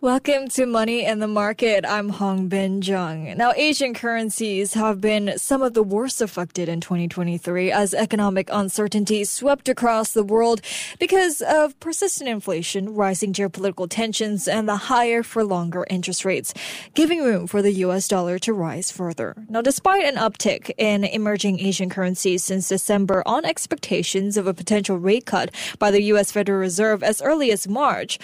Welcome to Money in the Market. I'm Hongbin Jeong. Now, Asian currencies have been some of the worst affected in 2023 as economic uncertainty swept across the world because of persistent inflation, rising geopolitical tensions, and the higher for longer interest rates, giving room for the U.S. dollar to rise further. Now, despite an uptick in emerging Asian currencies since December on expectations of a potential rate cut by the U.S. Federal Reserve as early as March,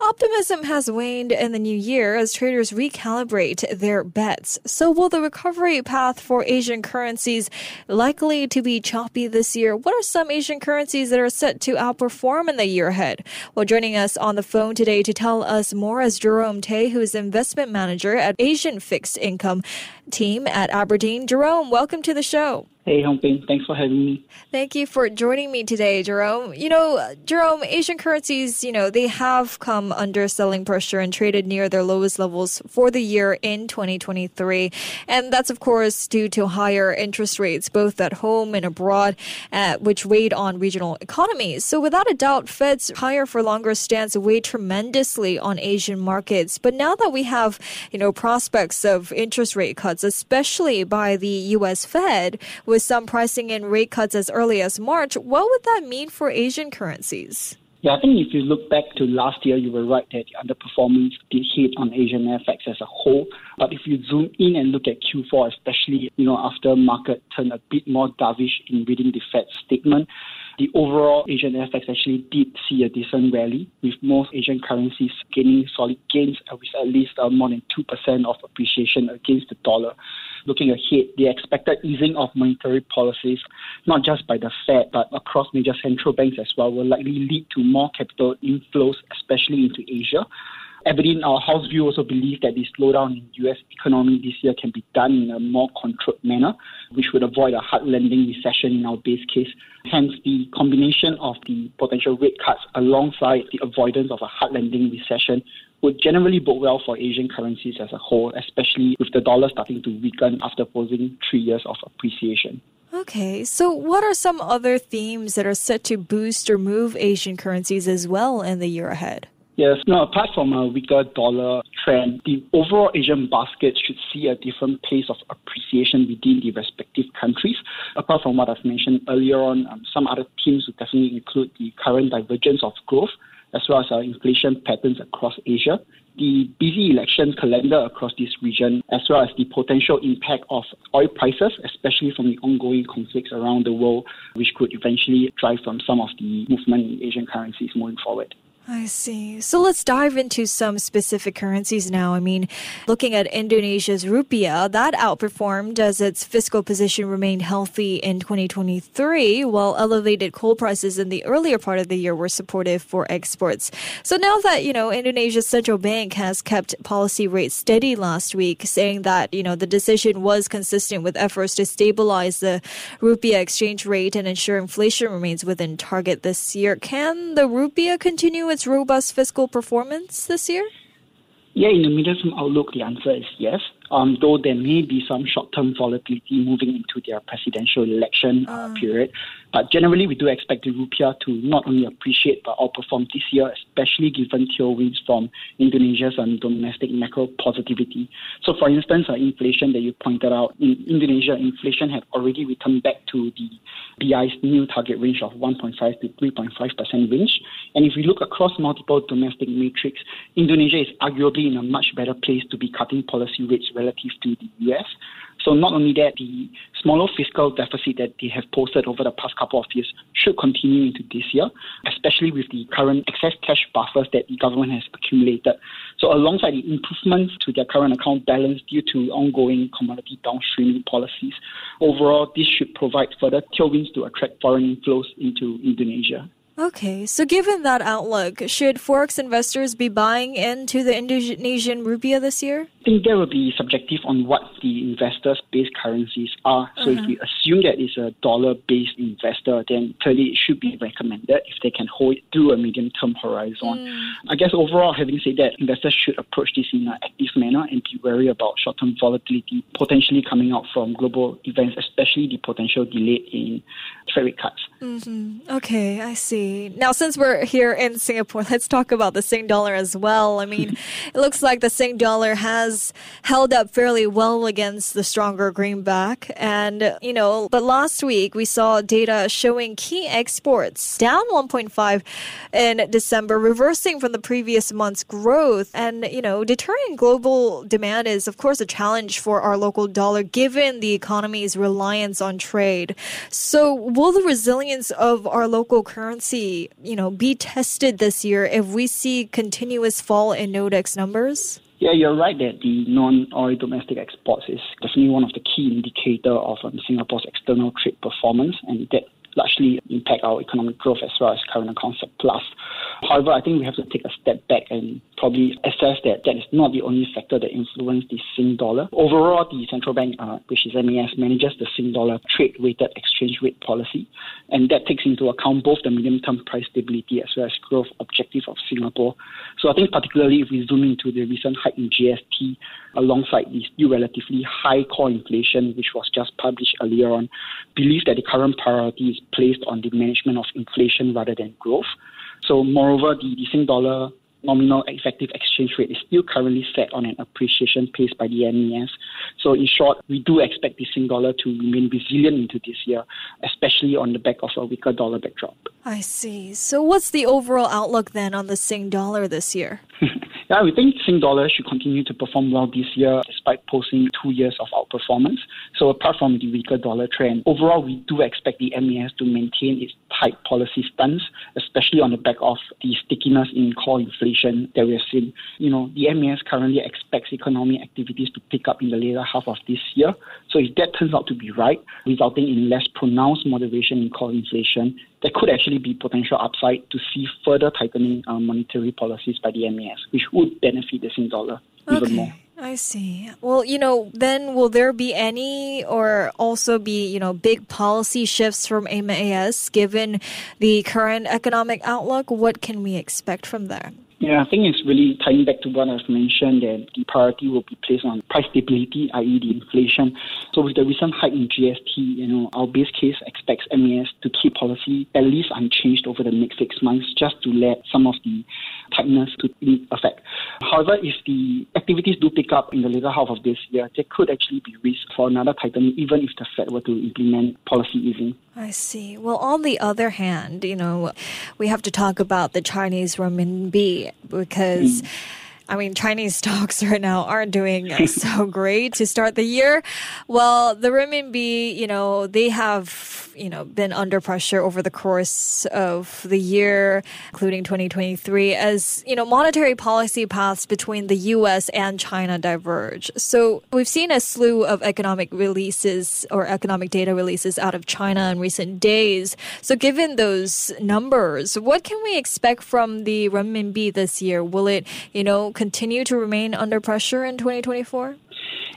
optimism has waned in the new year as traders recalibrate their bets. So will the recovery path for Asian currencies likely to be choppy this year? What are some Asian currencies that are set to outperform in the year ahead? Well, joining us on the phone today to tell us more is Jerome Tay, who is investment manager at Asian Fixed Income team at abrdn. Jerome, welcome to the show. Hey, Hongbin. Thanks for having me. Thank you for joining me today, Jerome. Jerome, Asian currencies, they have come under selling pressure and traded near their lowest levels for the year in 2023. And that's, of course, due to higher interest rates, both at home and abroad, which weighed on regional economies. So without a doubt, Fed's higher for longer stance weighed tremendously on Asian markets. But now that we have, prospects of interest rate cuts, especially by the U.S. Fed, with some pricing in rate cuts as early as March, what would that mean for Asian currencies? Yeah, I think if you look back to last year, you were right that the underperformance did hit on Asian FX as a whole. But if you zoom in and look at Q4, especially, after market turned a bit more dovish in reading the Fed statement, the overall Asian FX actually did see a decent rally, with most Asian currencies gaining solid gains with at least more than 2% of appreciation against the dollar. Looking ahead, the expected easing of monetary policies, not just by the Fed, but across major central banks as well, will likely lead to more capital inflows, especially into Asia. Aberdeen, our house view, also believes that the slowdown in U.S. economy this year can be done in a more controlled manner, which would avoid a hard landing recession in our base case. Hence, the combination of the potential rate cuts alongside the avoidance of a hard landing recession would generally bode well for Asian currencies as a whole, especially with the dollar starting to weaken after posing 3 years of appreciation. Okay, so what are some other themes that are set to boost or move Asian currencies as well in the year ahead? Yes, apart from a weaker dollar trend, the overall Asian basket should see a different pace of appreciation within the respective countries. Apart from what I've mentioned earlier on, some other themes would definitely include the current divergence of growth, as well as our inflation patterns across Asia, the busy election calendar across this region, as well as the potential impact of oil prices, especially from the ongoing conflicts around the world, which could eventually drive from some of the movement in Asian currencies moving forward. I see. So let's dive into some specific currencies now. Looking at Indonesia's rupiah, that outperformed as its fiscal position remained healthy in 2023, while elevated coal prices in the earlier part of the year were supportive for exports. So now that, Indonesia's central bank has kept policy rates steady last week, saying that, the decision was consistent with efforts to stabilize the rupiah exchange rate and ensure inflation remains within target this year. Can the rupiah continue its robust fiscal performance this year? Yeah, in the medium-term outlook, the answer is yes. Though there may be some short-term volatility moving into their presidential election period. But generally, we do expect the rupiah to not only appreciate but outperform this year, especially given tailwinds from Indonesia's domestic macro positivity. So, for instance, inflation that you pointed out, in Indonesia, inflation had already returned back to the BI's new target range of 1.5 to 3.5% range. And if we look across multiple domestic metrics, Indonesia is arguably in a much better place to be cutting policy rates relative to the U.S. So not only that, the smaller fiscal deficit that they have posted over the past couple of years should continue into this year, especially with the current excess cash buffers that the government has accumulated. So alongside the improvements to their current account balance due to ongoing commodity downstreaming policies, overall this should provide further tailwinds to attract foreign inflows into Indonesia. Okay, so given that outlook, should Forex investors be buying into the Indonesian rupiah this year? think there will be subjective on what the investors' base currencies are. So if we assume that it's a dollar-based investor, then clearly it should be recommended if they can hold it through a medium-term horizon. I guess overall, having said that, investors should approach this in an active manner and be wary about short-term volatility potentially coming out from global events, especially the potential delay in trade rate cuts. Okay, I see. Now, since we're here in Singapore, let's talk about the Sing dollar as well. I mean, it looks like the Sing dollar has held up fairly well against the stronger greenback. And, you know, but last week we saw data showing key exports down 1.5% in December, reversing from the previous month's growth. And, you know, deterring global demand is, of course, a challenge for our local dollar, given the economy's reliance on trade. So will the resilience of our local currency, you know, be tested this year if we see continuous fall in NODX numbers? Yeah, you're right that the non-oil domestic exports is definitely one of the key indicator of Singapore's external trade performance, and that largely impact our economic growth as well as current account surplus. However, I think we have to take a step back and probably assess that that is not the only factor that influences the Sing dollar. Overall, the central bank, which is MAS, manages the Sing dollar trade-weighted exchange rate policy, and that takes into account both the medium-term price stability as well as growth objective of Singapore. So I think particularly if we zoom into the recent hike in GST alongside the still relatively high core inflation, which was just published earlier on, believe that the current priority is placed on the management of inflation rather than growth. So moreover, the Sing dollar nominal effective exchange rate is still currently set on an appreciation pace by the MAS. So in short, we do expect the Sing dollar to remain resilient into this year, especially on the back of a weaker dollar backdrop. I see. So what's the overall outlook then on the Sing dollar this year? Yeah, we think Sing dollar should continue to perform well this year despite posting 2 years of outperformance. So apart from the weaker dollar trend, overall we do expect the MAS to maintain its tight policy stance, especially on the back of the stickiness in core inflation that we have seen. You know, the MAS currently expects economic activities to pick up in the later half of this year. So if that turns out to be right, resulting in less pronounced moderation in core inflation, there could actually be potential upside to see further tightening monetary policies by the MAS, which would benefit the Sing dollar even more. I see. Well, you know, then will there be any or also be, you know, big policy shifts from MAS given the current economic outlook? What can we expect from there? Yeah, I think it's really tying back to what I've mentioned that the priority will be placed on price stability, i.e. the inflation. So with the recent hike in GST, you know, our base case expects MAS to keep policy at least unchanged over the next 6 months just to let some of the tightness to affect. However, if the activities do pick up in the later half of this year, there could actually be risk for another tightening even if the Fed were to implement policy easing. I see. Well, on the other hand, you know, we have to talk about the Chinese renminbi because, I mean, Chinese stocks right now aren't doing so great to start the year. Well, the renminbi, you know, they have, you know, been under pressure over the course of the year, including 2023, as, you know, monetary policy paths between the U.S. and China diverge. So we've seen a slew of economic releases or economic data releases out of China in recent days. So given those numbers, what can we expect from the renminbi this year? Will it, you know, continue to remain under pressure in 2024?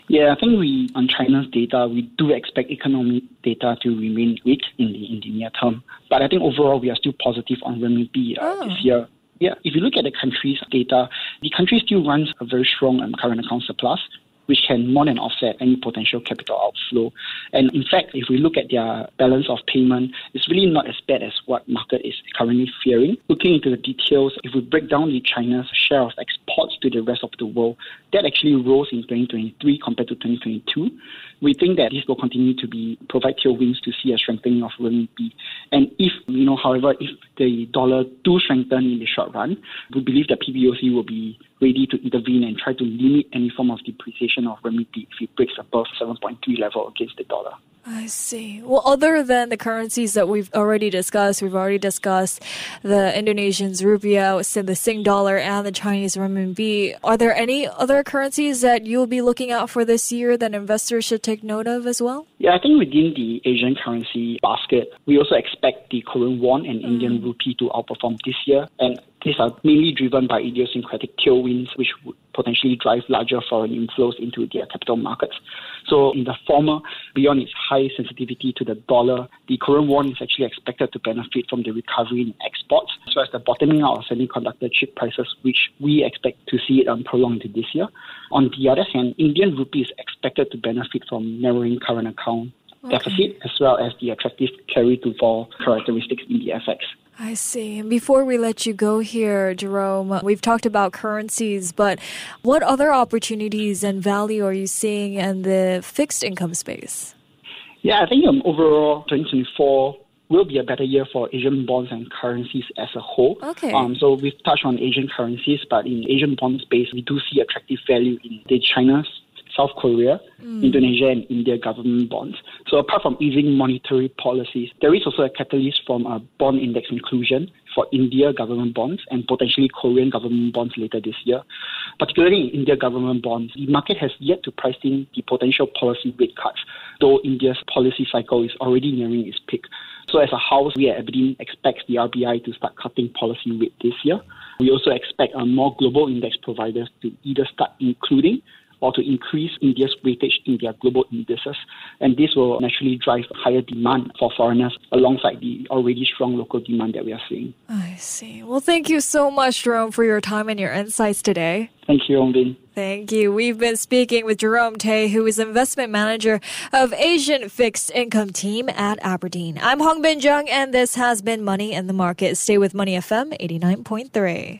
Yeah, I think on China's data, we do expect economic data to remain weak in the near term. But I think overall, we are still positive on renminbi this year. Yeah, if you look at the country's data, the country still runs a very strong current account surplus, which can more than offset any potential capital outflow. And in fact, if we look at their balance of payment, it's really not as bad as what market is currently fearing. Looking into the details, if we break down the China's share of exports to the rest of the world, that actually rose in 2023 compared to 2022. We think that this will continue to provide tailwinds to see a strengthening of renminbi. And if, you know, however, if the dollar do strengthen in the short run, we believe that PBOC will be ready to intervene and try to limit any form of depreciation of renminbi if it breaks above 7.3 level against the dollar. I see. Well, other than the currencies that we've already discussed the Indonesian's rupiah, the Sing dollar, and the Chinese renminbi, are there any other currencies that you'll be looking out for this year that investors should take note of as well? Yeah, I think within the Asian currency basket, we also expect the Korean won and Indian rupee to outperform this year. And These are mainly driven by idiosyncratic tailwinds, which would potentially drive larger foreign inflows into their capital markets. So in the former, beyond its high sensitivity to the dollar, the Korean won is actually expected to benefit from the recovery in exports, as well as the bottoming out of semiconductor chip prices, which we expect to see it prolonged this year. On the other hand, Indian rupee is expected to benefit from narrowing current account deficit, as well as the attractive carry to fall characteristics in the FX. I see. Before we let you go here, Jerome, we've talked about currencies, but what other opportunities and value are you seeing in the fixed income space? Yeah, I think overall 2024 will be a better year for Asian bonds and currencies as a whole. Okay. So we've touched on Asian currencies, but in Asian bond space, we do see attractive value in the China's South Korea, Indonesia and India government bonds. So apart from easing monetary policies, there is also a catalyst from a bond index inclusion for India government bonds and potentially Korean government bonds later this year. Particularly in India government bonds, the market has yet to price in the potential policy rate cuts, though India's policy cycle is already nearing its peak. So as a house, we at abrdn expect the RBI to start cutting policy rate this year. We also expect more global index providers to either start including or to increase India's weightage in their global indices. And this will naturally drive higher demand for foreigners alongside the already strong local demand that we are seeing. I see. Well, thank you so much, Jerome, for your time and your insights today. Thank you, Hongbin. Thank you. We've been speaking with Jerome Tay, who is investment manager of Asian Fixed Income Team at abrdn. I'm Hongbin Jeong, and this has been Money in the Market. Stay with Money FM 89.3.